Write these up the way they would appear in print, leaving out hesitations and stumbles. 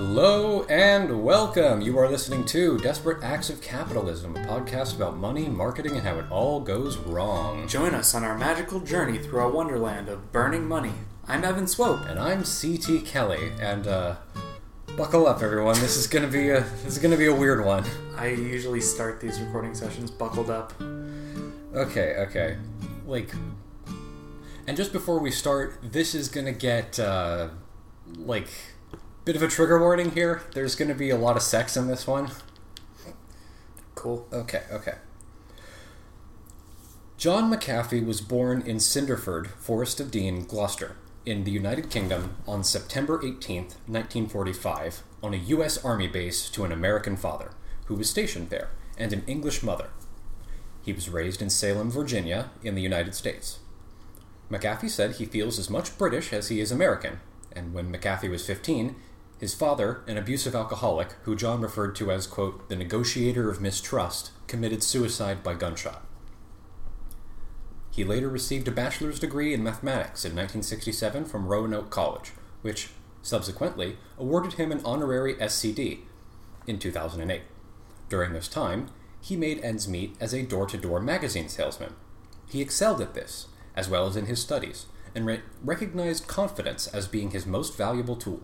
Hello and welcome! You are listening to Desperate Acts of Capitalism, a podcast about money, marketing, and how it all goes wrong. Join us on our magical journey through our wonderland of burning money. I'm Evan Swope. And I'm C.T. Kelly. And, buckle up, everyone. This is going to be a weird one. I usually start these recording sessions buckled up. Okay. And just before we start, this is going to get, bit of a trigger warning here. There's going to be a lot of sex in this one. Cool. Okay. John McAfee was born in Cinderford, Forest of Dean, Gloucester, in the United Kingdom on September 18th, 1945, on a U.S. Army base to an American father, who was stationed there, and an English mother. He was raised in Salem, Virginia, in the United States. McAfee said he feels as much British as he is American, and when McAfee was 15, his father, an abusive alcoholic, who John referred to as, quote, the negotiator of mistrust, committed suicide by gunshot. He later received a bachelor's degree in mathematics in 1967 from Roanoke College, which, subsequently, awarded him an honorary SCD in 2008. During this time, he made ends meet as a door-to-door magazine salesman. He excelled at this, as well as in his studies, and recognized confidence as being his most valuable tool.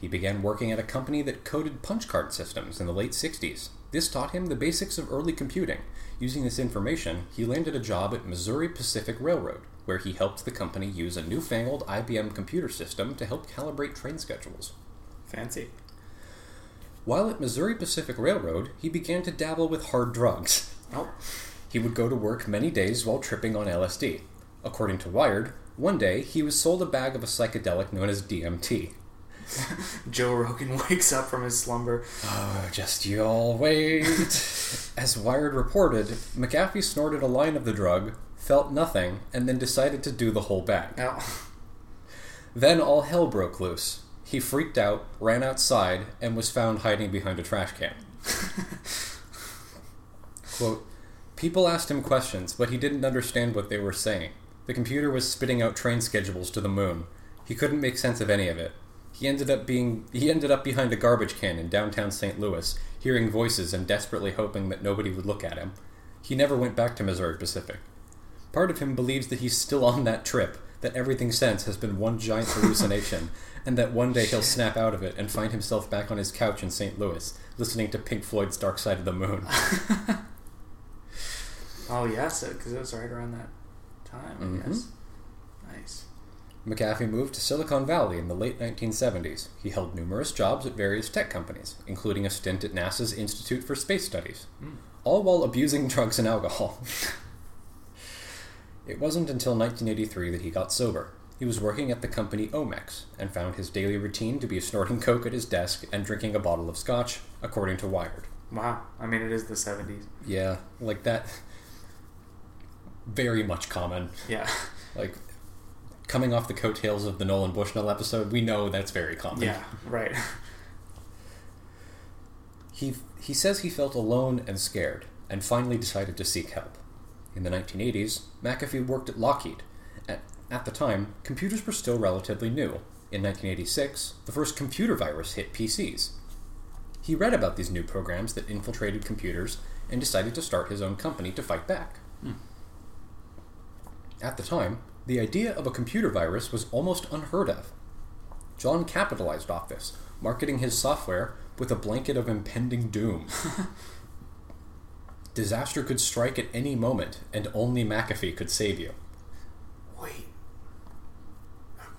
He began working at a company that coded punch card systems in the late 60s. This taught him the basics of early computing. Using this information, he landed a job at Missouri Pacific Railroad, where he helped the company use a newfangled IBM computer system to help calibrate train schedules. Fancy. While at Missouri Pacific Railroad, he began to dabble with hard drugs. Oh. He would go to work many days while tripping on LSD. According to Wired, one day he was sold a bag of a psychedelic known as DMT. Joe Rogan wakes up from his slumber. Oh, just y'all wait. As Wired reported, McAfee snorted a line of the drug, felt nothing, and then decided to do the whole bag. Ow. Then all hell broke loose. He freaked out, ran outside, and was found hiding behind a trash can. Quote, people asked him questions, but he didn't understand what they were saying. The computer was spitting out train schedules to the moon. He couldn't make sense of any of it. He ended up behind a garbage can in downtown St. Louis, hearing voices and desperately hoping that nobody would look at him. He never went back to Missouri Pacific. Part of him believes that he's still on that trip, that everything since has been one giant hallucination, and that one day he'll snap out of it and find himself back on his couch in St. Louis, listening to Pink Floyd's Dark Side of the Moon. Oh, yeah, because it was right around that time, I guess. Nice. McAfee moved to Silicon Valley in the late 1970s. He held numerous jobs at various tech companies, including a stint at NASA's Institute for Space Studies, all while abusing drugs and alcohol. It wasn't until 1983 that he got sober. He was working at the company Omex, and found his daily routine to be snorting coke at his desk and drinking a bottle of scotch, according to Wired. Wow. I mean, it is the 70s. Yeah, like that. Very much common. Yeah. Like, coming off the coattails of the Nolan Bushnell episode, we know that's very common. Yeah, right. He says he felt alone and scared, and finally decided to seek help. In the 1980s, McAfee worked at Lockheed. At the time, computers were still relatively new. In 1986, the first computer virus hit PCs. He read about these new programs that infiltrated computers, and decided to start his own company to fight back. At the time, the idea of a computer virus was almost unheard of. John capitalized off this, marketing his software with a blanket of impending doom. Disaster could strike at any moment, and only McAfee could save you. Wait.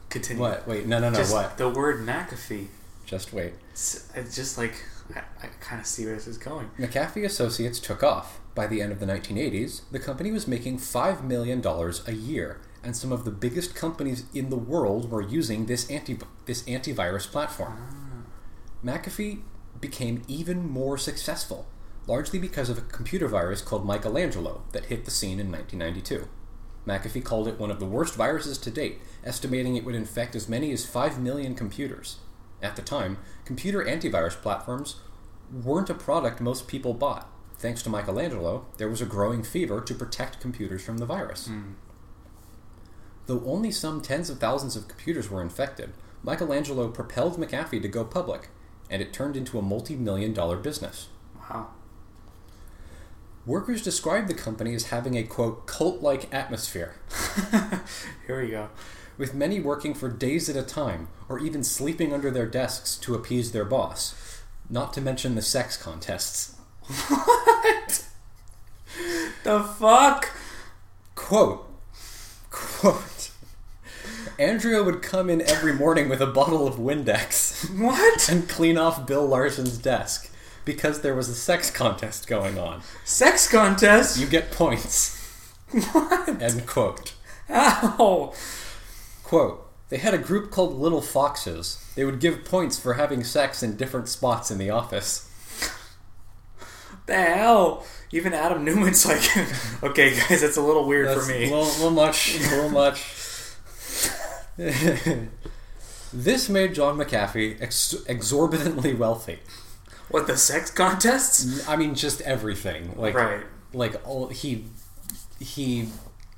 Continue. What? Wait, no, just what? The word McAfee. Just wait. It's just like, I kind of see where this is going. McAfee Associates took off. By the end of the 1980s, the company was making $5 million a year, and some of the biggest companies in the world were using this antivirus platform. Ah. McAfee became even more successful, largely because of a computer virus called Michelangelo that hit the scene in 1992. McAfee called it one of the worst viruses to date, estimating it would infect as many as 5 million computers. At the time, computer antivirus platforms weren't a product most people bought. Thanks to Michelangelo, there was a growing fever to protect computers from the virus. Though only some tens of thousands of computers were infected, Michelangelo propelled McAfee to go public, and it turned into a multi-million-dollar business. Wow. Workers described the company as having a, quote, cult-like atmosphere. Here we go. With many working for days at a time, or even sleeping under their desks to appease their boss. Not to mention the sex contests. What? The fuck? Quote. Andrea would come in every morning with a bottle of Windex. What? And clean off Bill Larson's desk. Because there was a sex contest going on. Sex contest? You get points. What? End quote. Ow. Quote, they had a group called Little Foxes. They would give points for having sex in different spots in the office. The hell? Even Adam Newman's like, okay, guys, that's a little weird for me. A little much. This made John McAfee exorbitantly wealthy. What, the sex contests? I mean, just everything. Like, right. Like all he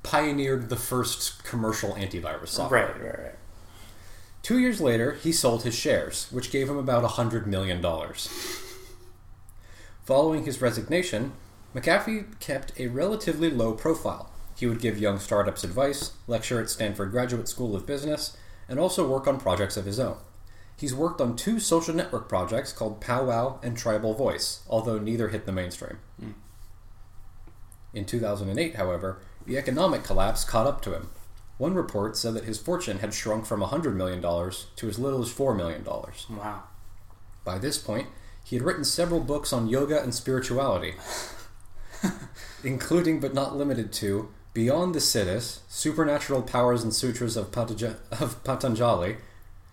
pioneered the first commercial antivirus software. Right. 2 years later, he sold his shares, which gave him about $100 million. Following his resignation, McAfee kept a relatively low profile. He would give young startups advice, lecture at Stanford Graduate School of Business, and also work on projects of his own. He's worked on two social network projects called PowWow and Tribal Voice, although neither hit the mainstream. Mm. In 2008, however, the economic collapse caught up to him. One report said that his fortune had shrunk from $100 million to as little as $4 million. Wow. By this point, he had written several books on yoga and spirituality, including but not limited to Beyond the Siddhis, Supernatural Powers and Sutras of Patanjali,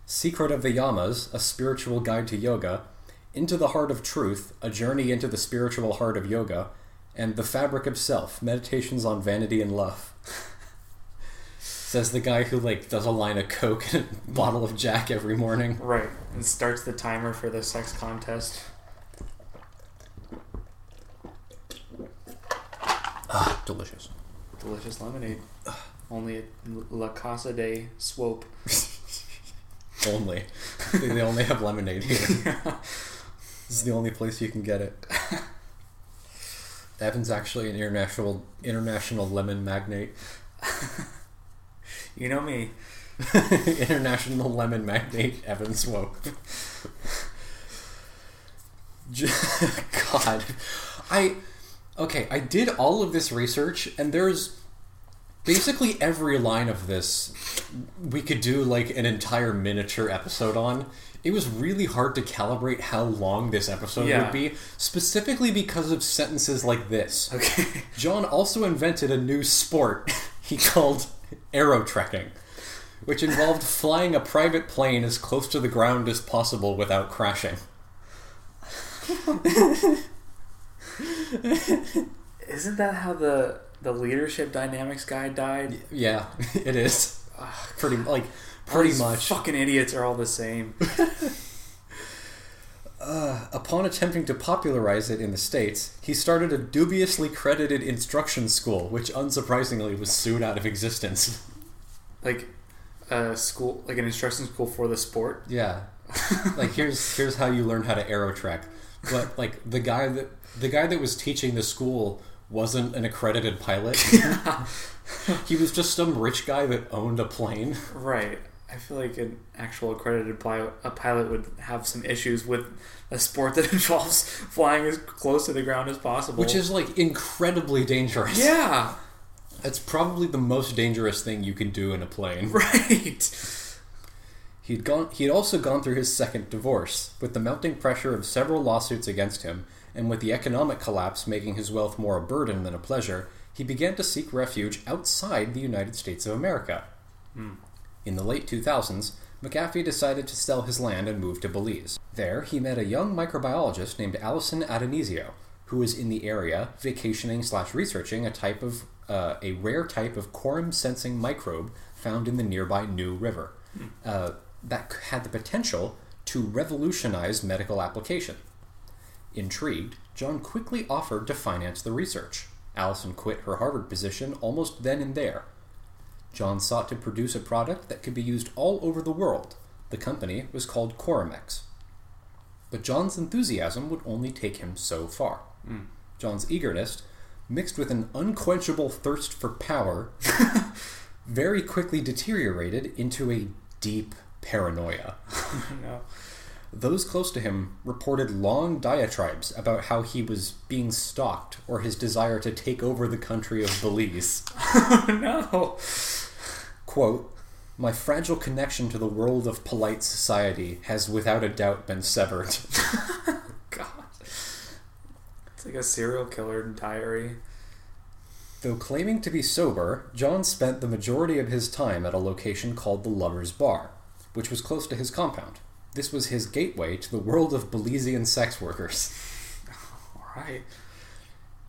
Secret of the Yamas, A Spiritual Guide to Yoga, Into the Heart of Truth, A Journey into the Spiritual Heart of Yoga, and The Fabric of Self, Meditations on Vanity and Love. Says the guy who, like, does a line of Coke and a bottle of Jack every morning. Right, and starts the timer for the sex contest. Ah, delicious. Delicious lemonade. Only at La Casa de Swope. Only. They only have lemonade here. Yeah. This is the only place you can get it. Evan's actually an international lemon magnate. You know me. International lemon magnate Evan Swope. God. I did all of this research, and there's basically every line of this we could do like an entire miniature episode on. It was really hard to calibrate how long this episode would be, specifically because of sentences like this. Okay. John also invented a new sport he called aerotrekking, which involved flying a private plane as close to the ground as possible without crashing. Isn't that how the leadership dynamics guy died? Yeah, it is. Pretty much. Fucking idiots are all the same. Upon attempting to popularize it in the States, he started a dubiously credited instruction school, which unsurprisingly was sued out of existence. Like a school, like an instruction school for the sport? Yeah. Like here's how you learn how to aerotrack. But like the guy that was teaching the school wasn't an accredited pilot. Yeah. He was just some rich guy that owned a plane. Right. I feel like an actual accredited pilot would have some issues with a sport that involves flying as close to the ground as possible. Which is, like, incredibly dangerous. Yeah. It's probably the most dangerous thing you can do in a plane. Right. He'd also gone through his second divorce, with the mounting pressure of several lawsuits against him, and with the economic collapse making his wealth more a burden than a pleasure, he began to seek refuge outside the United States of America. Mm. In the late 2000s, McAfee decided to sell his land and move to Belize. There, he met a young microbiologist named Allison Adonizio, who was in the area vacationing/researching a rare type of quorum-sensing microbe found in the nearby New River that had the potential to revolutionize medical application. Intrigued, John quickly offered to finance the research. Allison quit her Harvard position almost then and there. John sought to produce a product that could be used all over the world, The company was called Coramex. But John's enthusiasm would only take him so far. Mm. John's eagerness, mixed with an unquenchable thirst for power, very quickly deteriorated into a deep paranoia. No. Those close to him reported long diatribes about how he was being stalked or his desire to take over the country of Belize. No! Quote, "My fragile connection to the world of polite society has without a doubt been severed." God. It's like a serial killer diary. Though claiming to be sober, John spent the majority of his time at a location called the Lover's Bar, which was close to his compound. This was his gateway to the world of Belizean sex workers. All right.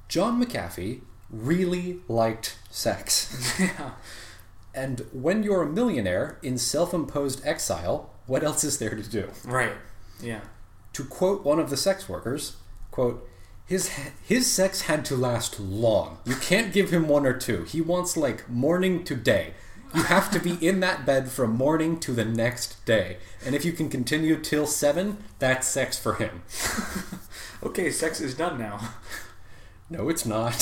John McAfee really liked sex. Yeah. And when you're a millionaire in self-imposed exile, what else is there to do? Right. Yeah. To quote one of the sex workers, quote, his sex had to last long. You can't give him one or two. He wants, like, morning to day. You have to be in that bed from morning to the next day. And if you can continue till 7, that's sex for him. Okay, sex is done now. No, it's not.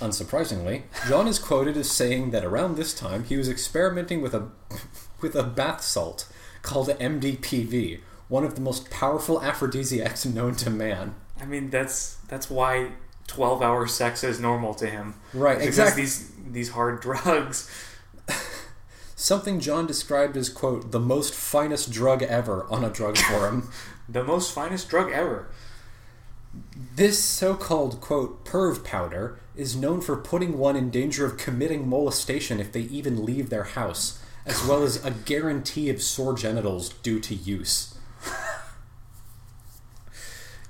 Unsurprisingly, John is quoted as saying that around this time he was experimenting with a bath salt called MDPV, one of the most powerful aphrodisiacs known to man. I mean, that's why 12-hour sex is normal to him. Right, because exactly. These hard drugs. Something John described as, quote, the most finest drug ever on a drug forum. The most finest drug ever. This so-called, quote, perv powder is known for putting one in danger of committing molestation if they even leave their house, as well as a guarantee of sore genitals due to use.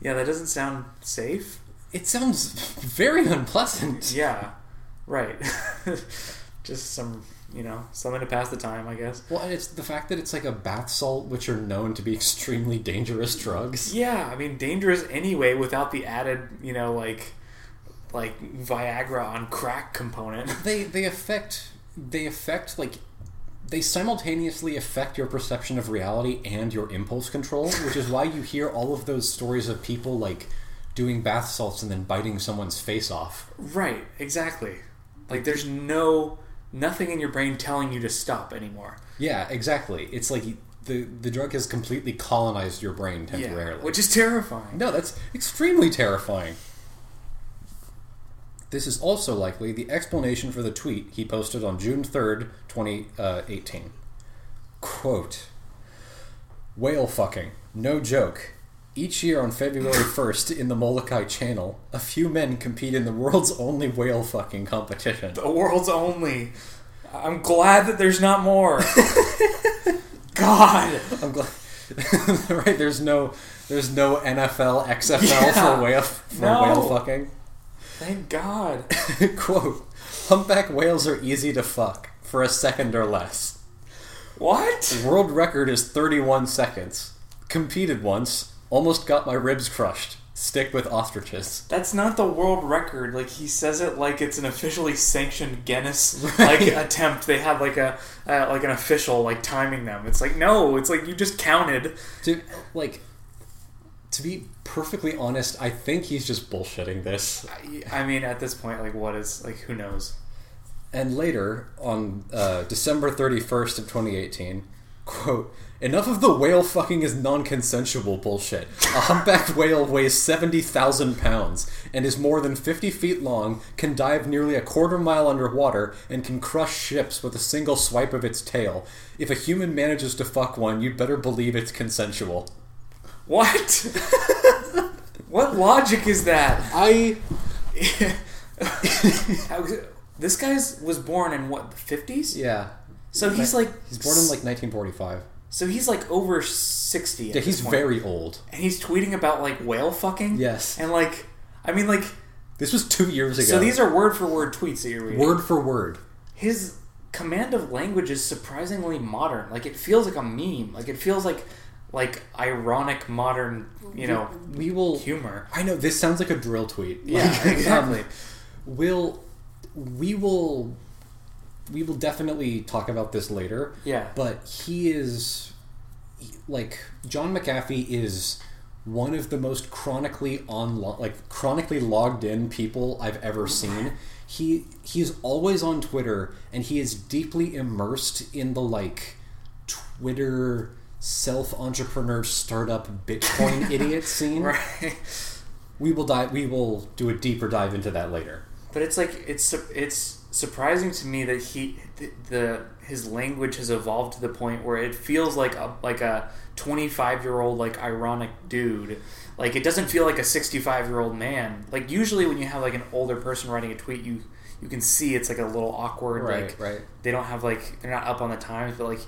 Yeah, that doesn't sound safe. It sounds very unpleasant. Yeah, right. Just something to pass the time, I guess. Well, and it's the fact that it's like a bath salt, which are known to be extremely dangerous drugs. Yeah, I mean, dangerous anyway without the added, like Viagra on crack component. They affect like... They simultaneously affect your perception of reality and your impulse control, which is why you hear all of those stories of people, like, doing bath salts and then biting someone's face off. Right, exactly. Like, there's nothing in your brain telling you to stop anymore. Yeah, exactly. It's like the drug has completely colonized your brain temporarily. Yeah, which is terrifying. No, that's extremely terrifying. This is also likely the explanation for the tweet he posted on June 3rd, 2018. Quote, "Whale fucking. No joke. Each year on February 1st in the Molokai Channel, a few men compete in the world's only whale fucking competition." The world's only. I'm glad that there's not more. God. I'm glad. Right, there's no NFL, XFL whale fucking. Thank God. Quote, "Humpback whales are easy to fuck for a second or less." What? "World record is 31 seconds. Competed once. Almost got my ribs crushed. Stick with ostriches." That's not the world record. Like, he says it like it's an officially sanctioned Guinness, right, attempt. They have an official timing them. It's like, no, it's like you just counted. Dude, to be perfectly honest, I think he's just bullshitting this. I mean, at this point, who knows? And later, on December 31st of 2018, quote, "Enough of the whale fucking is non-consensual bullshit. A humpback whale weighs 70,000 pounds and is more than 50 feet long, can dive nearly a quarter mile underwater, and can crush ships with a single swipe of its tail. If a human manages to fuck one, you'd better believe it's consensual." What? What logic is that? This guy was born in what, the 50s? Yeah. So he's born in 1945. So he's over 60 at this point. Yeah, he's very old. And he's tweeting about whale fucking? Yes. And this was 2 years ago. So these are word for word tweets that you're reading. Word for word. His command of language is surprisingly modern. Like, it feels like a meme. Like, it feels like ironic modern, we will humor. I know this sounds like a drill tweet. Yeah, exactly. We will we will definitely talk about this later. Yeah. But he is, like, John McAfee is one of the most chronically logged in people I've ever seen. He's always on Twitter, and he is deeply immersed in the, like, Twitter self-entrepreneur startup Bitcoin idiot scene. Right. We will do a deeper dive into that later. But it's like, it's surprising to me that his language has evolved to the point where it feels like a 25-year-old, like, ironic dude. Like, it doesn't feel like a 65-year-old man. Like, usually when you have, like, an older person writing a tweet, you can see it's, like, a little awkward. Right, like, right. They don't have, like, they're not up on the times, but, like,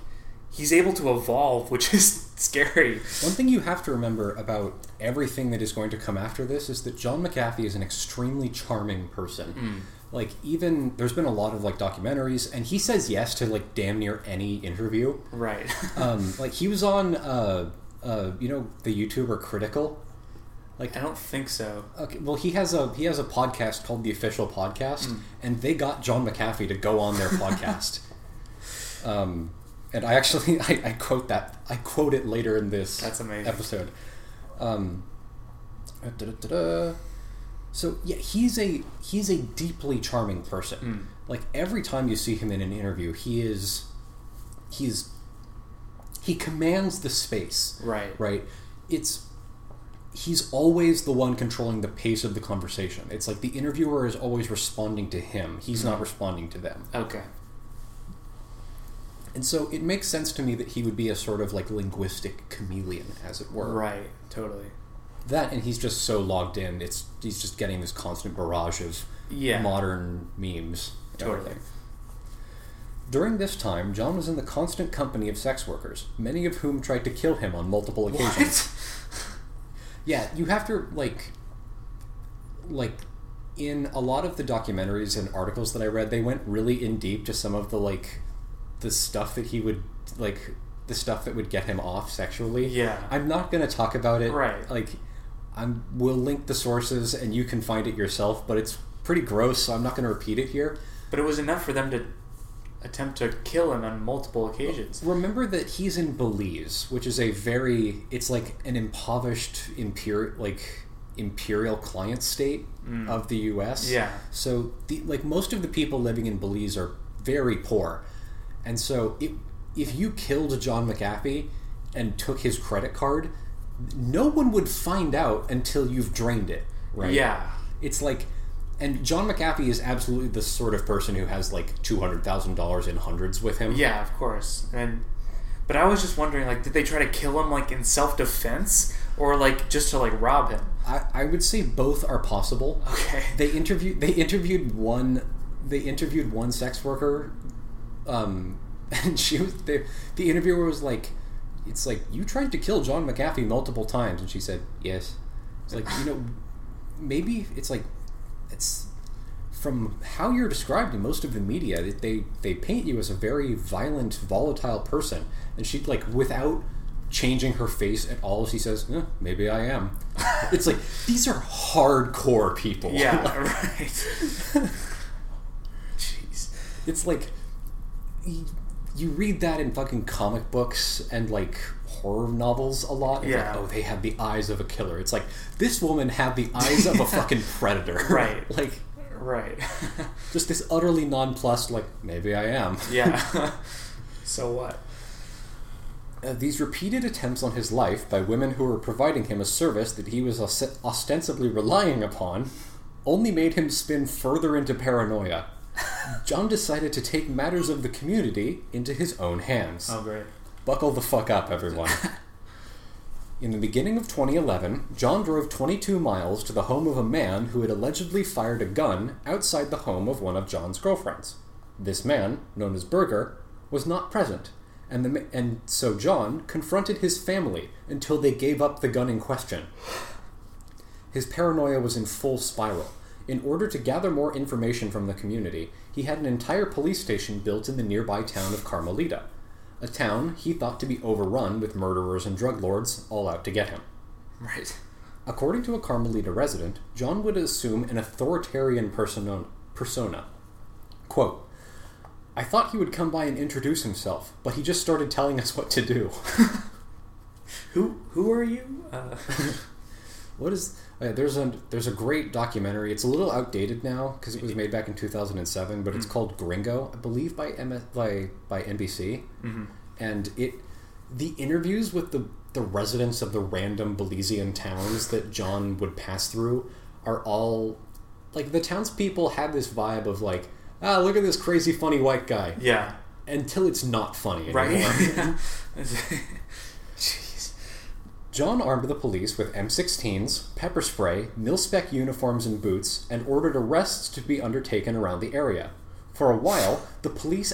he's able to evolve, which is scary. One thing you have to remember about everything that is going to come after this is that John McAfee is an extremely charming person. Mm. Like, even there's been a lot of, like, documentaries, and he says yes to, like, damn near any interview. Right. Like, he was on you know, the YouTuber Critical. Like, I don't think so. Okay, well, he has a podcast called The Official Podcast, and they got John McAfee to go on their podcast. And I actually I quote that. I quote it later in this episode. So yeah, he's a deeply charming person. Mm. Like, every time you see him in an interview, he commands the space. Right. Right. He's always the one controlling the pace of the conversation. It's like the interviewer is always responding to him. He's not responding to them. Okay. And so it makes sense to me that he would be a sort of, like, linguistic chameleon, as it were. Right. Totally. That, and he's just so logged in. He's just getting this constant barrage of modern memes. Totally. Everything. During this time, John was in the constant company of sex workers, many of whom tried to kill him on multiple occasions. What? Yeah, you have to, like, in a lot of the documentaries and articles that I read, they went really in deep to some of the, like, the stuff that he would, like, the stuff that would get him off sexually. Yeah. I'm not going to talk about it. Right. Like, we'll link the sources and you can find it yourself, but it's pretty gross, so I'm not going to repeat it here. But it was enough for them to attempt to kill him on multiple occasions. Remember that he's in Belize, which is it's like an impoverished imperial client state of the US. Yeah. So most of the people living in Belize are very poor. And so if you killed John McAfee and took his credit card, no one would find out until you've drained it, right? Yeah. It's like, and John McAfee is absolutely the sort of person who has, like, $200,000 in hundreds with him. Yeah, of course. But I was just wondering, like, did they try to kill him, like, in self-defense? Or, like, just to, like, rob him? I would say both are possible. Okay. They interviewed one sex worker, and she was there. The interviewer was like, "It's like you tried to kill John McAfee multiple times," and she said, "Yes." It's like, you know, maybe it's like, it's from how you're described in most of the media, they paint you as a very violent, volatile person, and she, like, without changing her face at all, she says, "Maybe I am." It's like, these are hardcore people. Yeah, right. Jeez, it's like. You read that in fucking comic books and, like, horror novels a lot. Yeah. Like, oh, they had the eyes of a killer. It's like, this woman had the eyes of a fucking predator. Right. Like, right. Just this utterly nonplussed, like, maybe I am. Yeah. So what? These repeated attempts on his life by women who were providing him a service that he was ostensibly relying upon only made him spin further into paranoia. John decided to take matters of the community into his own hands. Oh, great. Buckle the fuck up, everyone. In the beginning of 2011, John drove 22 miles to the home of a man who had allegedly fired a gun outside the home of one of John's girlfriends. This man, known as Berger, was not present, and so John confronted his family until they gave up the gun in question. His paranoia was in full spiral. In order to gather more information from the community, he had an entire police station built in the nearby town of Carmelita, a town he thought to be overrun with murderers and drug lords all out to get him. Right. According to a Carmelita resident, John would assume an authoritarian persona. Quote, I thought he would come by and introduce himself, but he just started telling us what to do. Who are you? What is... There's a great documentary. It's a little outdated now because it was made back in 2007, but it's called Gringo, I believe, by NBC. Mm-hmm. And the interviews with the residents of the random Belizean towns that John would pass through are all... Like, the townspeople had this vibe of, like, look at this crazy funny white guy. Yeah. Until it's not funny anymore. Right? Yeah. Jeez. John armed the police with M16s, pepper spray, mil-spec uniforms and boots, and ordered arrests to be undertaken around the area. For a while, the police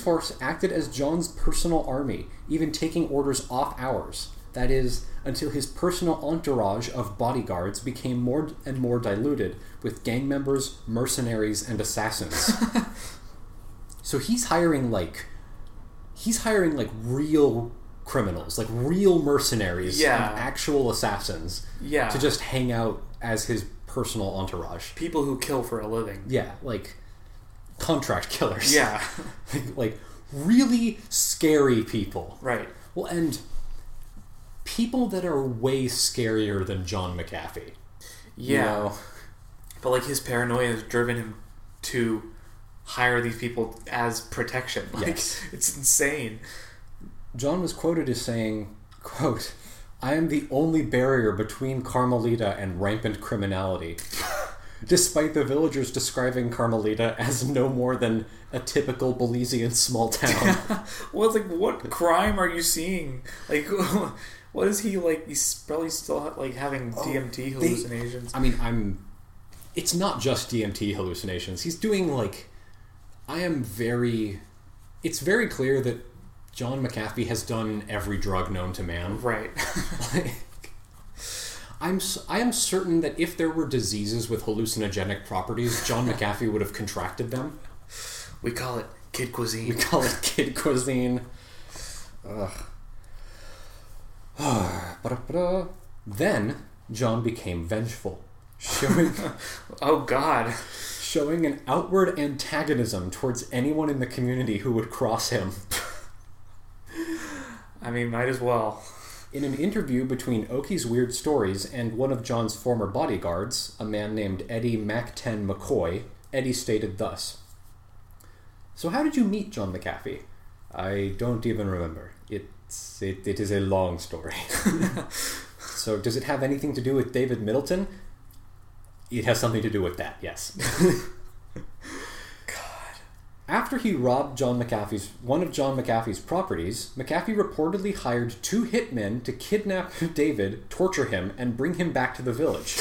force acted as John's personal army, even taking orders off hours. That is, until his personal entourage of bodyguards became more and more diluted with gang members, mercenaries, and assassins. So he's hiring real criminals, like real mercenaries and actual assassins to just hang out as his personal entourage. People who kill for a living. Yeah, like contract killers. Yeah. like really scary people. Right. Well, and... people that are way scarier than John McAfee. Yeah. You know? But, like, his paranoia has driven him to hire these people as protection. Like, yes. It's insane. John was quoted as saying, quote, "I am the only barrier between Carmelita and rampant criminality," despite the villagers describing Carmelita as no more than a typical Belizean small town. Well, it's like, what crime are you seeing? Like... What is he like? He's probably still like having DMT hallucinations. It's not just DMT hallucinations. He's doing It's very clear that John McAfee has done every drug known to man. Right. I am certain that if there were diseases with hallucinogenic properties, John McAfee would have contracted them. We call it kid cuisine. Ugh. Then John became vengeful, showing an outward antagonism towards anyone in the community who would cross him. I mean, might as well. In an interview between Oki's Weird Stories and one of John's former bodyguards, a man named Eddie Mac-10 McCoy, Eddie stated thus, "So how did you meet John McAfee? I don't even remember. It is a long story." So does it have anything to do with David Middleton? It has something to do with that, yes. God. After he robbed one of John McAfee's properties, McAfee reportedly hired 2 hitmen to kidnap David, torture him, and bring him back to the village.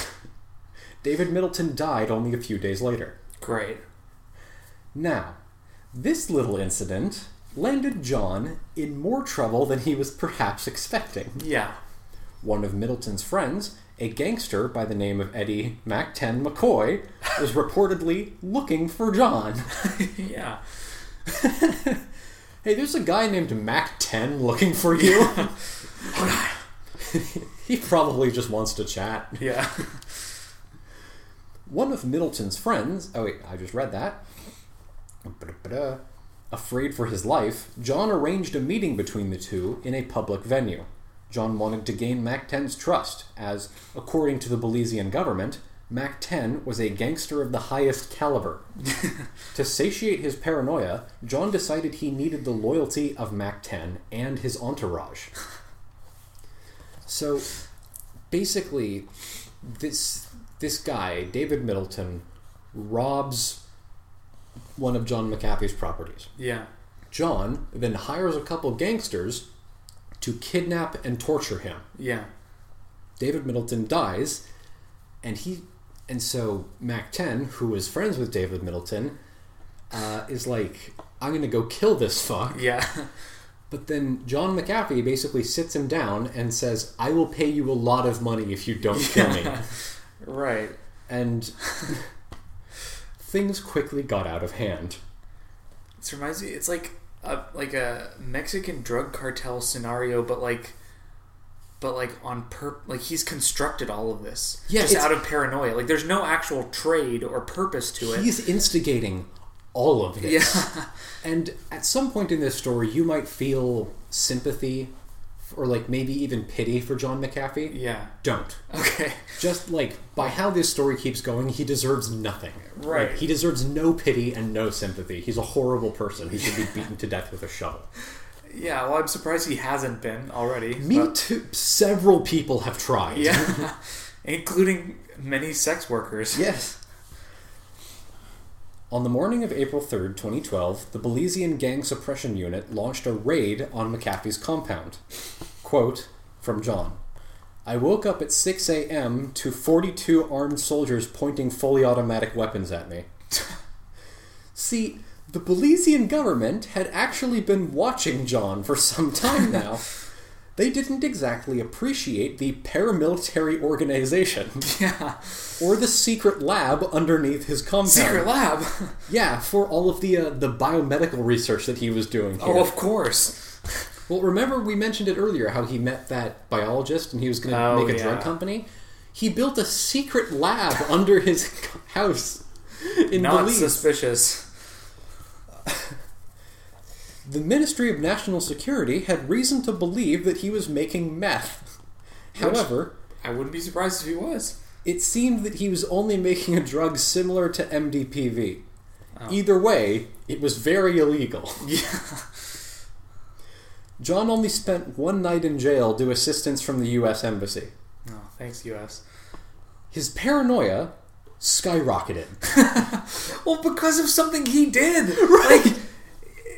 David Middleton died only a few days later. Great. Now, this little incident... landed John in more trouble than he was perhaps expecting. Yeah. One of Middleton's friends, a gangster by the name of Eddie Mac-10 McCoy, was reportedly looking for John. Yeah. Hey, there's a guy named Mac-10 looking for you. He probably just wants to chat. Yeah. One of Middleton's friends... Oh, wait, I just read that. Afraid for his life, John arranged a meeting between the two in a public venue. John wanted to gain Mac-10's trust, as, according to the Belizean government, Mac-10 was a gangster of the highest caliber. To satiate his paranoia, John decided he needed the loyalty of Mac-10 and his entourage. So, basically, this guy, David Middleton, robs... one of John McAfee's properties. Yeah. John then hires a couple gangsters to kidnap and torture him. Yeah. David Middleton dies, and so Mac-10, who is friends with David Middleton, is like, I'm gonna go kill this fuck. Yeah. But then John McAfee basically sits him down and says, I will pay you a lot of money if you don't kill me. Right. And... things quickly got out of hand. This reminds me, it's like a Mexican drug cartel scenario, but on purpose. Like, he's constructed all of this, just out of paranoia. Like, there's no actual trade or purpose to it. He's instigating all of this. Yeah. And at some point in this story, you might feel sympathy or like maybe even pity for John McAfee. Yeah. Don't. Okay. Just like by how this story keeps going, he deserves nothing. Right. Like, he deserves no pity and no sympathy. He's a horrible person. He should be beaten to death with a shovel. Yeah, well, I'm surprised he hasn't been already. Me too. Several people have tried. Yeah. Including many sex workers. Yes. On the morning of April 3rd, 2012, the Belizean Gang Suppression Unit launched a raid on McAfee's compound. Quote, from John, "I woke up at 6 a.m. to 42 armed soldiers pointing fully automatic weapons at me." See, the Belizean government had actually been watching John for some time now. They didn't exactly appreciate the paramilitary organization. Yeah. Or the secret lab underneath his compound. Secret lab? Yeah, for all of the biomedical research that he was doing here. Oh, of course. Well, remember we mentioned it earlier, how he met that biologist and he was going to make a drug company? He built a secret lab under his house in Not Belize. Not suspicious. The Ministry of National Security had reason to believe that he was making meth. However, I wouldn't be surprised if he was. It seemed that he was only making a drug similar to MDPV. Oh. Either way, it was very illegal. Yeah. John only spent one night in jail due assistance from the U.S. Embassy. Oh, thanks, U.S. His paranoia skyrocketed. Well, because of something he did. Right. Like,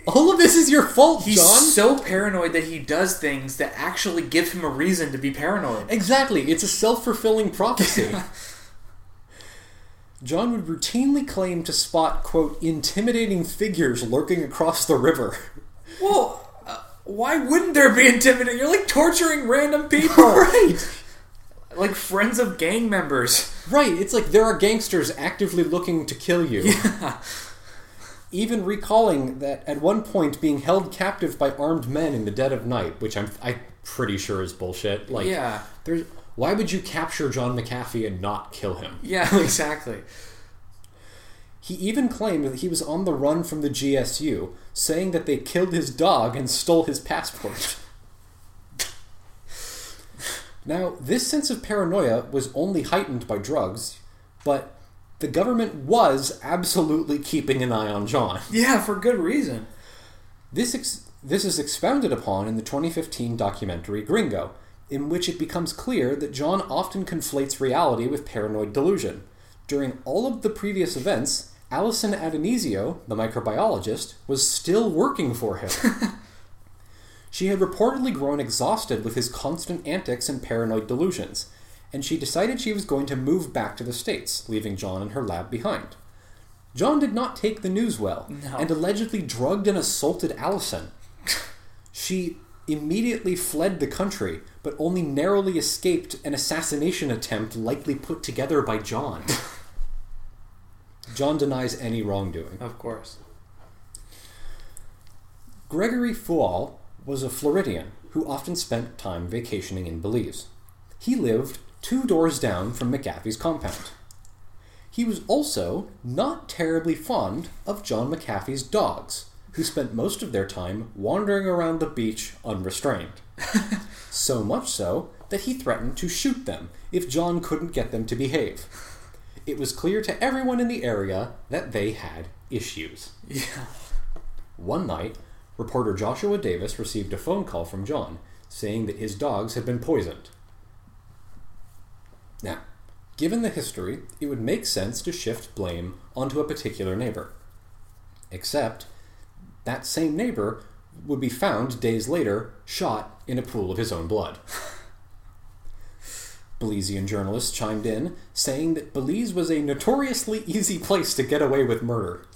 all of this is your fault, John. He's so paranoid that he does things that actually give him a reason to be paranoid. Exactly. It's a self-fulfilling prophecy. John would routinely claim to spot, quote, intimidating figures lurking across the river. Well, why wouldn't there be intimidating? You're, like, torturing random people. Right. Like, friends of gang members. Right. It's like there are gangsters actively looking to kill you. Yeah. Even recalling that at one point being held captive by armed men in the dead of night, which I'm pretty sure is bullshit. Like, yeah. Why would you capture John McAfee and not kill him? Yeah, exactly. He even claimed that he was on the run from the GSU, saying that they killed his dog and stole his passport. Now, this sense of paranoia was only heightened by drugs, but the government was absolutely keeping an eye on John. Yeah, for good reason. This is expounded upon in the 2015 documentary Gringo, in which it becomes clear that John often conflates reality with paranoid delusion. During all of the previous events, Allison Adonizio, the microbiologist, was still working for him. She had reportedly grown exhausted with his constant antics and paranoid delusions, and she decided she was going to move back to the States, leaving John and her lab behind. John did not take the news well, and allegedly drugged and assaulted Allison. She immediately fled the country, but only narrowly escaped an assassination attempt likely put together by John. John denies any wrongdoing. Of course. Gregory Foual was a Floridian who often spent time vacationing in Belize. He lived 2 doors down from McAfee's compound. He was also not terribly fond of John McAfee's dogs, who spent most of their time wandering around the beach unrestrained. So much so that he threatened to shoot them if John couldn't get them to behave. It was clear to everyone in the area that they had issues. Yeah. One night, reporter Joshua Davis received a phone call from John saying that his dogs had been poisoned. Now, given the history, it would make sense to shift blame onto a particular neighbor. Except, that same neighbor would be found days later, shot in a pool of his own blood. Belizean journalists chimed in, saying that Belize was a notoriously easy place to get away with murder.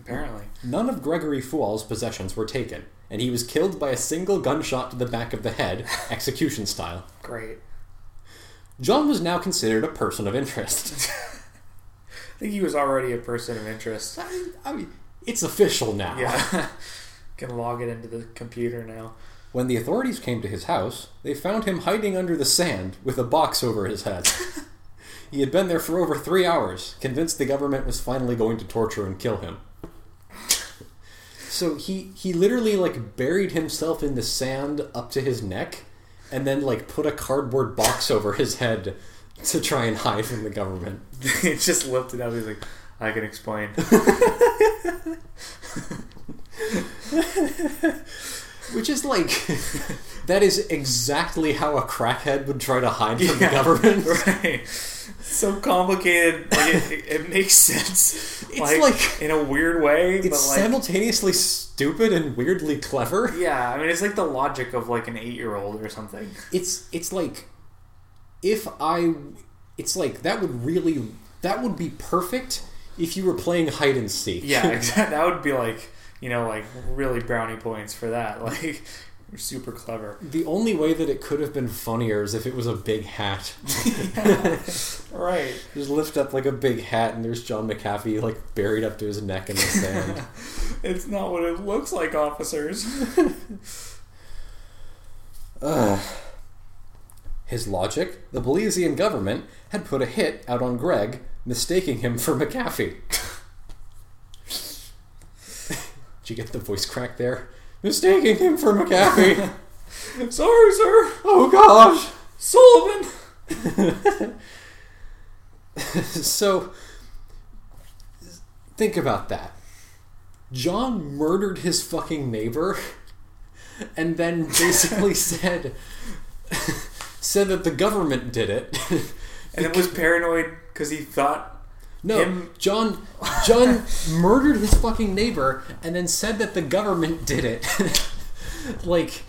Apparently. None of Gregory Foual's possessions were taken, and he was killed by a single gunshot to the back of the head, execution style. Great. John was now considered a person of interest. I think he was already a person of interest. I mean, it's official now. Yeah. Can log it into the computer now. When the authorities came to his house, they found him hiding under the sand with a box over his head. He had been there for over 3 hours, convinced the government was finally going to torture and kill him. So he literally like buried himself in the sand up to his neck and then like put a cardboard box over his head to try and hide from the government. It just lifted up. He's like, I can explain. Which is like, that is exactly how a crackhead would try to hide from the government. Right. So complicated. Like it makes sense. It's like in a weird way. It's but like, simultaneously stupid and weirdly clever. Yeah, I mean, it's like the logic of like an 8-year-old or something. It's like, it's like that would be perfect if you were playing hide and seek. Yeah, exactly. That would be like, you know, like really brownie points for that. Like, you're super clever. The only way that it could have been funnier is if it was a big hat. Yeah. Right. Just lift up like a big hat and there's John McAfee like buried up to his neck in the sand. It's not what it looks like, officers. His logic, the Belizean government had put a hit out on Greg, mistaking him for McAfee. Did you get the voice crack there? Mistaking him for McAfee. Sorry, sir. Oh, gosh. Sullivan. So, think about that. John murdered his fucking neighbor and then basically said that the government did it. And it was paranoid because he thought... No, John murdered his fucking neighbor and then said that the government did it. Like,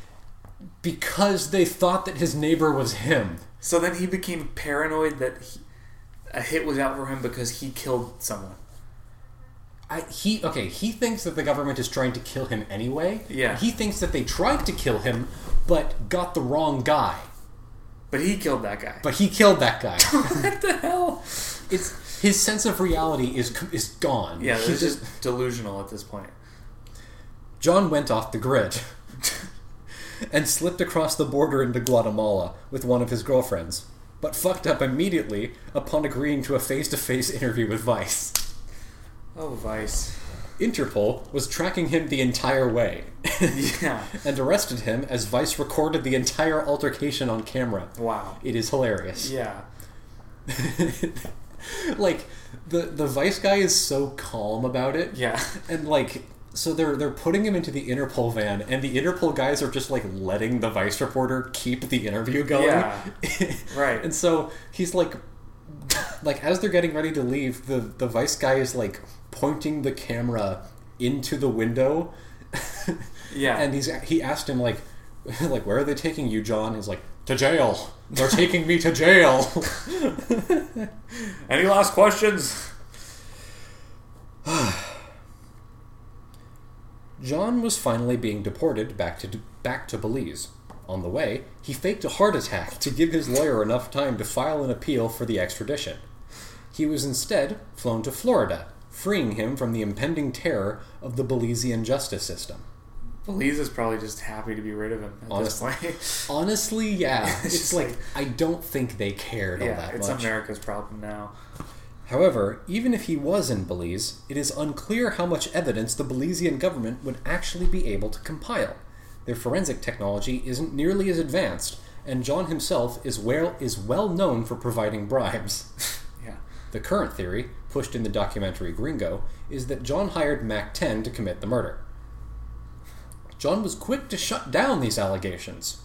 because they thought that his neighbor was him. So then he became paranoid that a hit was out for him because he killed someone. He thinks that the government is trying to kill him anyway. Yeah. He thinks that they tried to kill him, but got the wrong guy. But he killed that guy. What the hell? His sense of reality is gone. Yeah, he's just delusional at this point. John went off the grid and slipped across the border into Guatemala with one of his girlfriends, but fucked up immediately upon agreeing to a face-to-face interview with Vice. Oh, Vice. Interpol was tracking him the entire way. Yeah. And arrested him as Vice recorded the entire altercation on camera. Wow. It is hilarious. Yeah. Like, the Vice guy is so calm about it. Yeah. And, like, so they're putting him into the Interpol van, and the Interpol guys are just, like, letting the Vice reporter keep the interview going. Yeah. Right. And so he's, like, as they're getting ready to leave, the Vice guy is, like, pointing the camera into the window. Yeah. And he asked him, like, where are they taking you, John? He's like, to jail. They're taking me to jail. Any last questions? John was finally being deported back to Belize. On the way, he faked a heart attack to give his lawyer enough time to file an appeal for the extradition. He was instead flown to Florida, freeing him from the impending terror of the Belizean justice system. Belize is probably just happy to be rid of him at this point. Honestly, yeah. It's like, I don't think they cared all that much. It's America's problem now. However, even if he was in Belize, it is unclear how much evidence the Belizean government would actually be able to compile. Their forensic technology isn't nearly as advanced, and John himself is well known for providing bribes. Yeah. The current theory, pushed in the documentary Gringo, is that John hired Mac-10 to commit the murder. John was quick to shut down these allegations,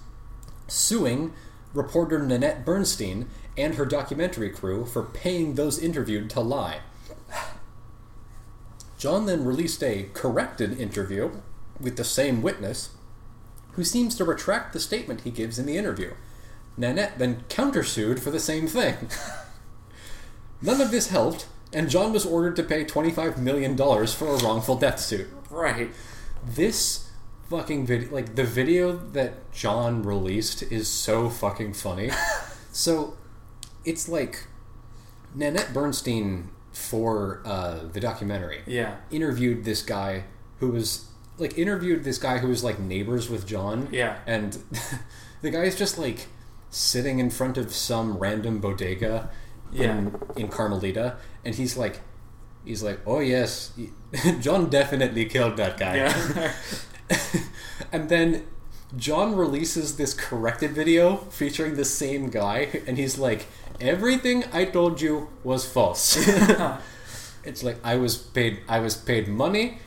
suing reporter Nanette Bernstein and her documentary crew for paying those interviewed to lie. John then released a corrected interview with the same witness, who seems to retract the statement he gives in the interview. Nanette then countersued for the same thing. None of this helped, and John was ordered to pay $25 million for a wrongful death suit. Right. This... fucking video, like the video that John released is so fucking funny. So it's like Nanette Bernstein for the documentary interviewed this guy who was like neighbors with John, and the guy is just like sitting in front of some random bodega in Carmelita, and he's like, he's like, oh yes, John definitely killed that guy. Yeah. And then John releases this corrected video featuring the same guy, and he's like, everything I told you was false. It's like, I was paid money.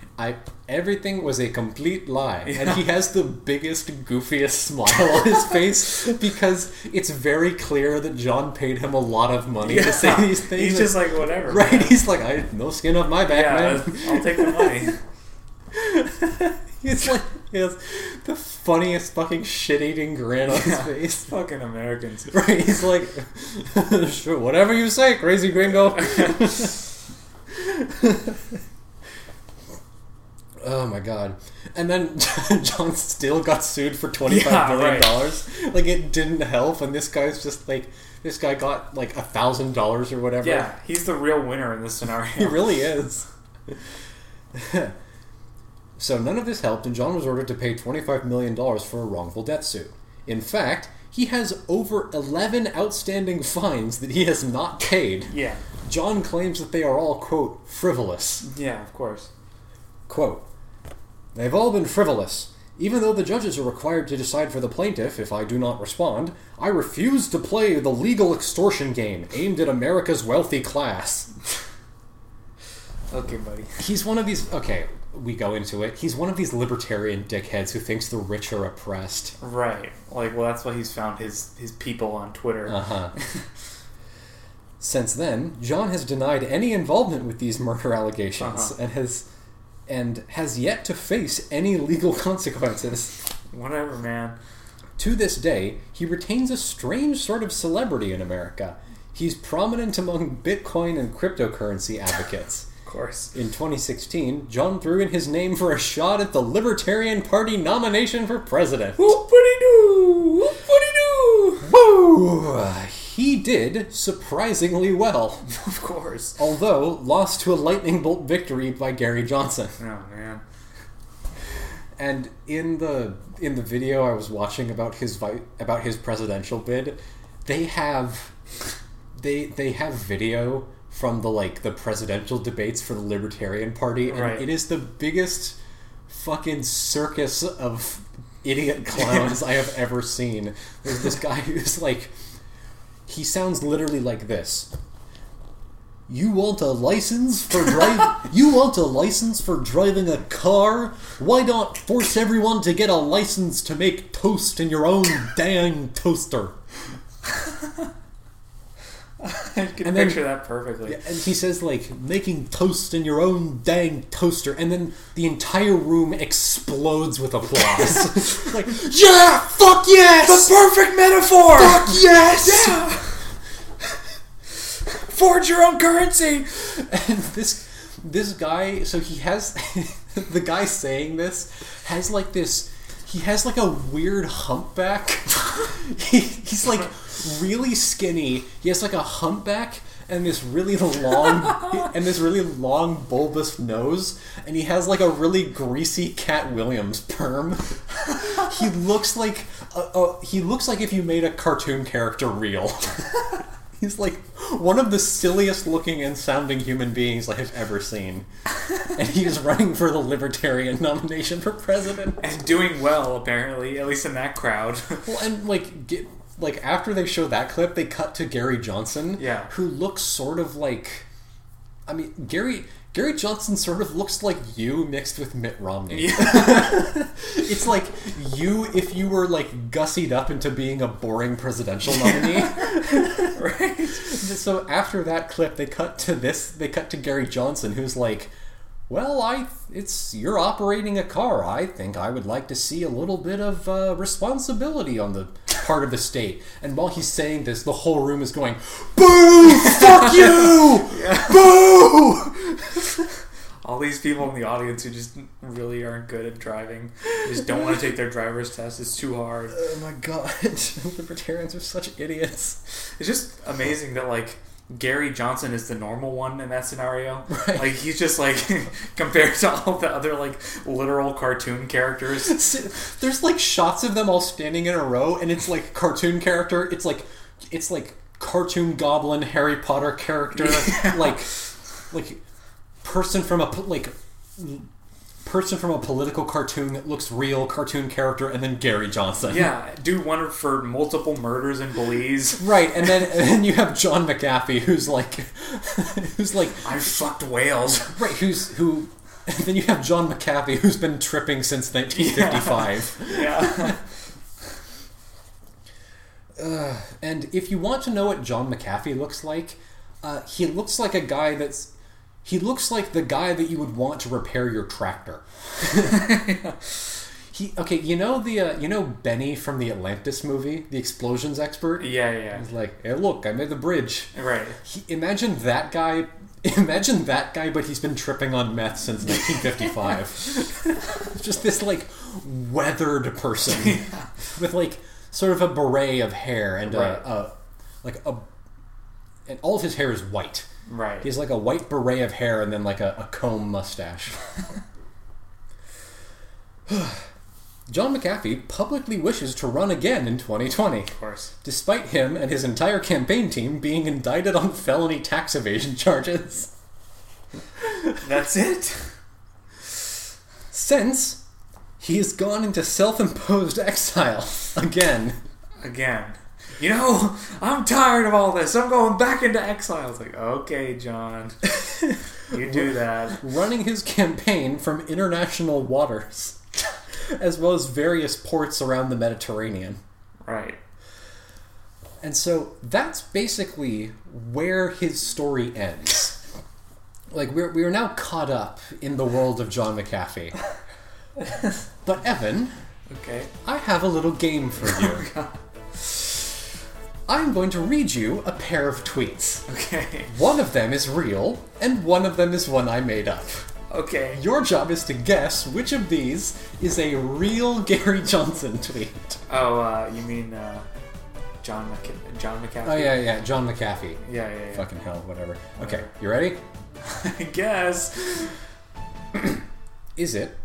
Everything was a complete lie. Yeah. And he has the biggest, goofiest smile on his face because it's very clear that John paid him a lot of money to say these things. He's just like, whatever. Right, man. He's like, I no skin off my back, man. I'll take the money. It's like, he has the funniest fucking shit-eating grin on his face. Fucking Americans. Right, he's like, sure, whatever you say, crazy gringo. Oh my god. And then John still got sued for $25 billion. Right. Like, it didn't help, and this guy's just like, this guy got like $1,000 or whatever. Yeah, he's the real winner in this scenario. He really is. So none of this helped, and John was ordered to pay $25 million for a wrongful death suit. In fact, he has over 11 outstanding fines that he has not paid. Yeah. John claims that they are all, quote, frivolous. Yeah, of course. Quote, they've all been frivolous. Even though the judges are required to decide for the plaintiff, if I do not respond, I refuse to play the legal extortion game aimed at America's wealthy class. Okay, buddy. He's one of these... Okay, we go into it. He's one of these libertarian dickheads who thinks the rich are oppressed. Right. Like, well, that's why he's found his people on Twitter. Uh-huh. Since then, John has denied any involvement with these murder allegations and has yet to face any legal consequences. Whatever, man. To this day, he retains a strange sort of celebrity in America. He's prominent among Bitcoin and cryptocurrency advocates. Of course. In 2016, John threw in his name for a shot at the Libertarian Party nomination for president. Whoop-a-dee-doo! Whoop-a-dee-doo! Woo! He did surprisingly well. Of course. Although lost to a lightning bolt victory by Gary Johnson. Oh, man. And in the video I was watching about his presidential bid, they have video from the presidential debates for the Libertarian Party, and right. It is the biggest fucking circus of idiot clowns I have ever seen. There's this guy who's like, he sounds literally like this. You want a license for driving a car? Why not force everyone to get a license to make toast in your own dang toaster? I can picture that perfectly. Yeah, and he says, like, making toast in your own dang toaster, and then the entire room explodes with applause. Like, yeah! Fuck yes! The perfect metaphor! Fuck yes! Yeah! Forge your own currency! And this guy, so he has, the guy saying this, has like this, he has like a weird humpback. He's like really skinny. He has like a humpback and this really long bulbous nose, and he has like a really greasy Cat Williams perm. He looks like if you made a cartoon character real. He's like one of the silliest looking and sounding human beings I have ever seen. And he's running for the Libertarian nomination for president. And doing well, apparently, at least in that crowd. Well, and after they show that clip, they cut to Gary Johnson, who looks sort of like... I mean, Gary Johnson sort of looks like you mixed with Mitt Romney. Yeah. It's like you if you were like gussied up into being a boring presidential nominee. Right? So after that clip, they cut to Gary Johnson, who's like, well, you're operating a car. I think I would like to see a little bit of responsibility on the part of the state. And while he's saying this, the whole room is going, boo! Fuck you! Yeah. Boo! All these people in the audience who just really aren't good at driving, just don't want to take their driver's test. It's too hard. Oh my god. Libertarians are such idiots. It's just amazing that, like, Gary Johnson is the normal one in that scenario. Right. Like, he's just like, compared to all the other, like, literal cartoon characters. There's like shots of them all standing in a row, and it's like cartoon character. It's like cartoon goblin Harry Potter character. Yeah. Like person from a political cartoon that looks real, cartoon character, and then Gary Johnson. Yeah, dude wanted for multiple murders in Belize. Right, and then you have John McAfee, who's like I fucked whales. Right, who. And then you have John McAfee, who's been tripping since 1955. Yeah. And if you want to know what John McAfee looks like, he looks like a guy that's... He looks like the guy that you would want to repair your tractor. Okay, you know Benny from the Atlantis movie, the explosions expert? Yeah. He's like, hey, look, I made the bridge. Right. Imagine that guy, but he's been tripping on meth since 1955. Just this, like, weathered person with, like, sort of a beret of hair and right. And all of his hair is white. Right. He's like a white beret of hair and then like a comb mustache. John McAfee publicly wishes to run again in 2020. Of course. Despite him and his entire campaign team being indicted on felony tax evasion charges. That's it? Since, he has gone into self-imposed exile again. You know, I'm tired of all this. I'm going back into exile. It's like, okay, John. You do that. Running his campaign from international waters. As well as various ports around the Mediterranean. Right. And so that's basically where his story ends. Like, we are now caught up in the world of John McAfee. But, Evan... Okay? I have a little game for you. Oh, God. I'm going to read you a pair of tweets. Okay. One of them is real, and one of them is one I made up. Okay. Your job is to guess which of these is a real Gary Johnson tweet. Oh, you mean John McAfee? Oh, yeah, John McAfee. Yeah. Fucking hell, whatever. Okay, you ready? I guess. Is it,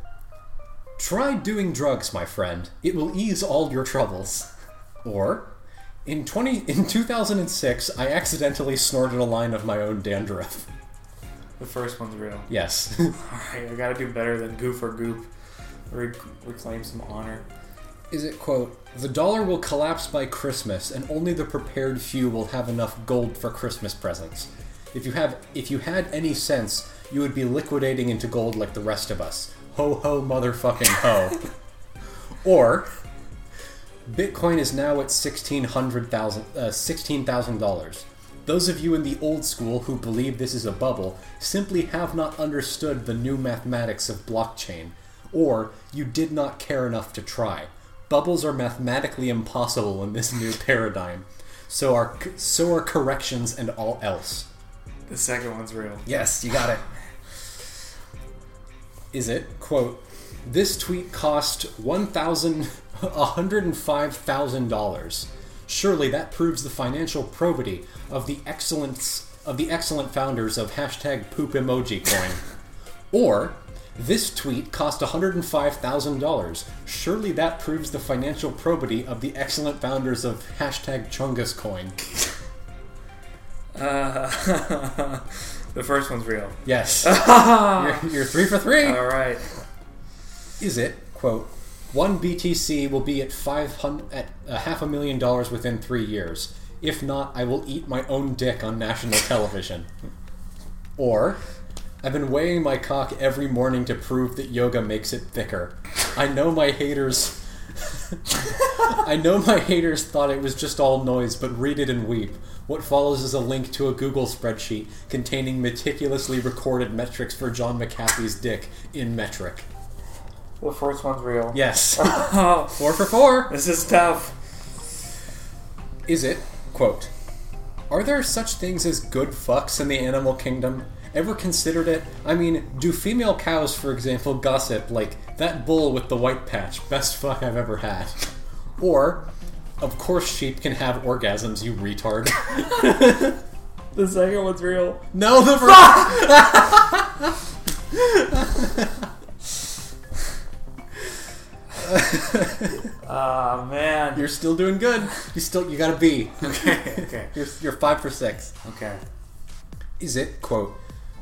try doing drugs, my friend. It will ease all your troubles. Or, in 2006, I accidentally snorted a line of my own dandruff. The first one's real. Yes. Alright, I gotta do better than goof or goop. Reclaim some honor. Is it, quote, the dollar will collapse by Christmas, and only the prepared few will have enough gold for Christmas presents. If you had any sense, you would be liquidating into gold like the rest of us. Ho ho motherfucking ho. Or, Bitcoin is now at $16,000. Those of you in the old school who believe this is a bubble simply have not understood the new mathematics of blockchain, or you did not care enough to try. Bubbles are mathematically impossible in this new paradigm. So are corrections and all else. The second one's real. Yes, you got it. Is it, quote, this tweet cost $105,000. Surely that proves the financial probity of the excellent founders of hashtag poop emoji coin. Or, this tweet cost $105,000. Surely that proves the financial probity of the excellent founders of hashtag Chungus coin. The first one's real. Yes. You're 3 for 3. All right. Is it, quote, one BTC will be at $500,000 within 3 years. If not, I will eat my own dick on national television. Or, I've been weighing my cock every morning to prove that yoga makes it thicker. I know my haters thought it was just all noise, but read it and weep. What follows is a link to a Google spreadsheet containing meticulously recorded metrics for John McAfee's dick in metric. The first one's real. Yes. 4 for 4. This is tough. Is it, quote, are there such things as good fucks in the animal kingdom? Ever considered it? I mean, do female cows, for example, gossip like, that bull with the white patch, best fuck I've ever had? Or, of course sheep can have orgasms, you retard. The second one's real. No, the first. Oh, man. You're still doing good. You got a B. Okay. You're 5 for 6. Okay. Is it, quote,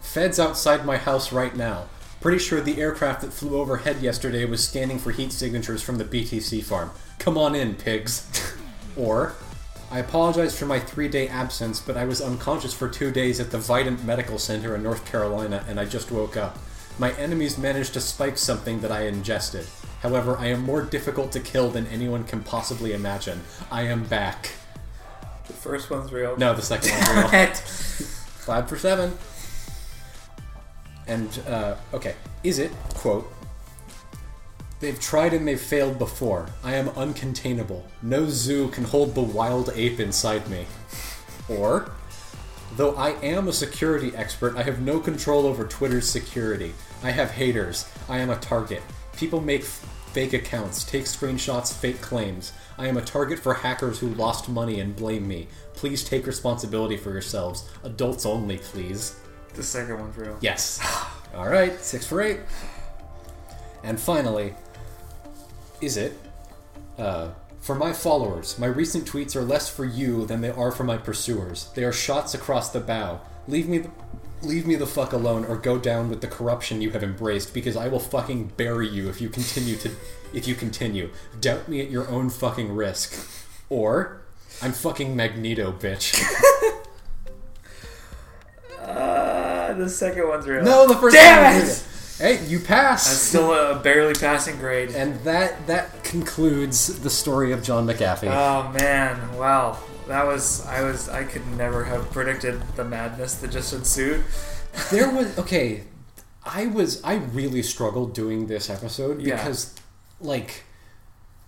Feds outside my house right now. Pretty sure the aircraft that flew overhead yesterday was scanning for heat signatures from the BTC farm. Come on in, pigs. Or, I apologize for my 3-day absence, but I was unconscious for 2 days at the Vidant Medical Center in North Carolina, and I just woke up. My enemies managed to spike something that I ingested. However, I am more difficult to kill than anyone can possibly imagine. I am back. The first one's real. No, the second one's real. Glad for 7. And, okay. Is it, quote, they've tried and they've failed before. I am uncontainable. No zoo can hold the wild ape inside me. Or, though I am a security expert, I have no control over Twitter's security. I have haters. I am a target. People make fake accounts, take screenshots, fake claims. I am a target for hackers who lost money and blame me. Please take responsibility for yourselves. Adults only, please. The second one's real. Yes. Alright, 6 for 8. And finally, is it, for my followers, my recent tweets are less for you than they are for my pursuers. They are shots across the bow. Leave me the fuck alone or go down with the corruption you have embraced, because I will fucking bury you if you continue to, doubt me at your own fucking risk. Or, I'm fucking Magneto, bitch. The second one's real. No, the first one's real. Hey, you passed. I'm still a barely passing grade. And that concludes the story of John McAfee. Oh man, wow. I could never have predicted the madness that just ensued. I really struggled doing this episode because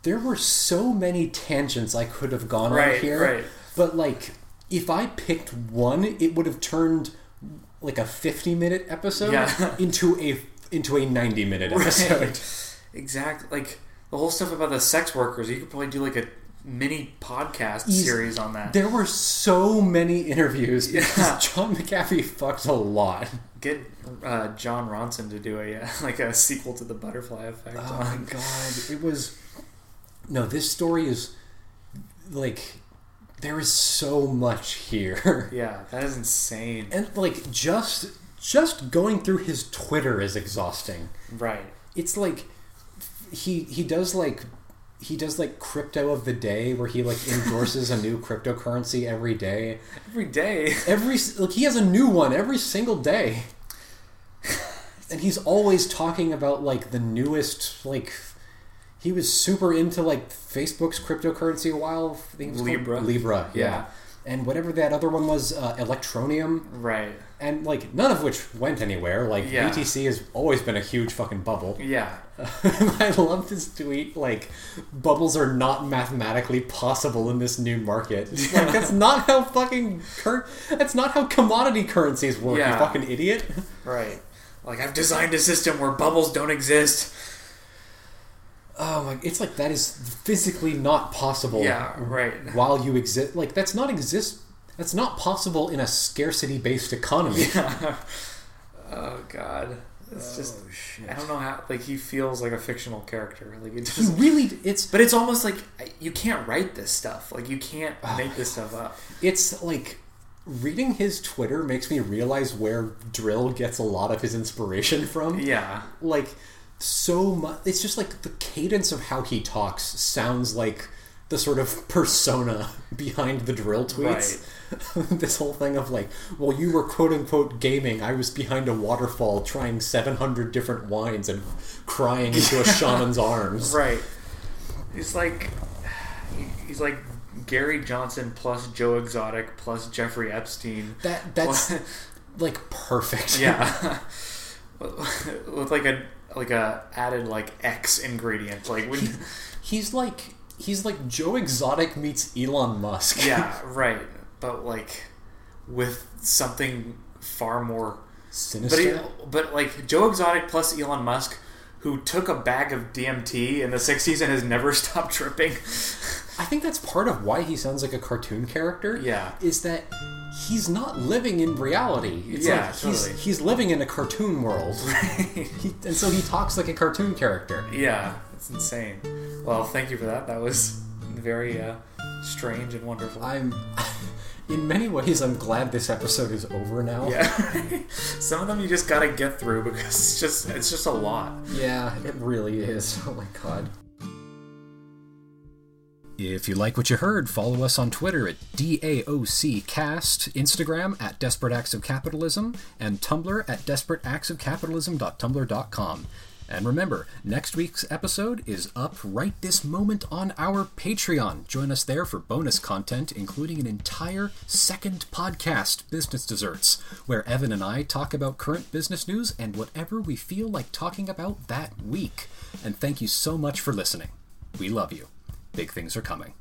there were so many tangents I could have gone on here. Right. But if I picked one, it would have turned a 50-minute episode into a 90-minute episode. Right. Exactly. The whole stuff about the sex workers, you could probably do a mini podcast series on that. There were so many interviews because John McAfee fucked a lot. Get John Ronson to do a sequel to The Butterfly Effect. Oh my god. It was... No, this story is... There is so much here. Yeah, that is insane. And just going through his Twitter is exhausting. Right. It's he does crypto of the day where he endorses a new cryptocurrency every day. Every day. He has a new one every single day. And he's always talking about the newest He was super into Facebook's cryptocurrency a while. I think it was Libra. Libra, yeah. And whatever that other one was, Electronium. Right. And none of which went anywhere. BTC has always been a huge fucking bubble. Yeah. I love this tweet, bubbles are not mathematically possible in this new market. That's not how fucking... That's not how commodity currencies work, you fucking idiot. Right. I've designed a system where bubbles don't exist. Oh my! It's that is physically not possible. Yeah, right. While you exist, that's not possible in a scarcity-based economy. Yeah. Oh god, it's just shit. I don't know how. He feels like a fictional character. It just, he really. It's but it's almost you can't write this stuff. You can't make this stuff up. It's reading his Twitter makes me realize where Drill gets a lot of his inspiration from. Yeah. So much. It's just the cadence of how he talks sounds like the sort of persona behind the Drill tweets. Right. This whole thing of well, you were quote unquote gaming. I was behind a waterfall trying 700 different wines and crying into a shaman's arms. Right. He's like Gary Johnson plus Joe Exotic plus Jeffrey Epstein. That's perfect. Yeah. With a added X ingredient. He's like Joe Exotic meets Elon Musk. Yeah, right. But with something far more sinister. But Joe Exotic plus Elon Musk, who took a bag of DMT in the 60s and has never stopped tripping. I think that's part of why he sounds like a cartoon character. Yeah. Is that he's not living in reality. It's totally. He's living in a cartoon world. Right. And so he talks like a cartoon character. Yeah, it's insane. Well, thank you for that. That was very strange and wonderful. In many ways, I'm glad this episode is over now. Yeah. Some of them you just gotta get through because it's just a lot. Yeah, it really is. Oh my god. If you like what you heard, follow us on Twitter at DAOCcast, Instagram at DesperateActsOfCapitalism, and Tumblr at DesperateActsOfCapitalism.tumblr.com. And remember, next week's episode is up right this moment on our Patreon. Join us there for bonus content, including an entire second podcast, Business Desserts, where Evan and I talk about current business news and whatever we feel like talking about that week. And thank you so much for listening. We love you. Big things are coming.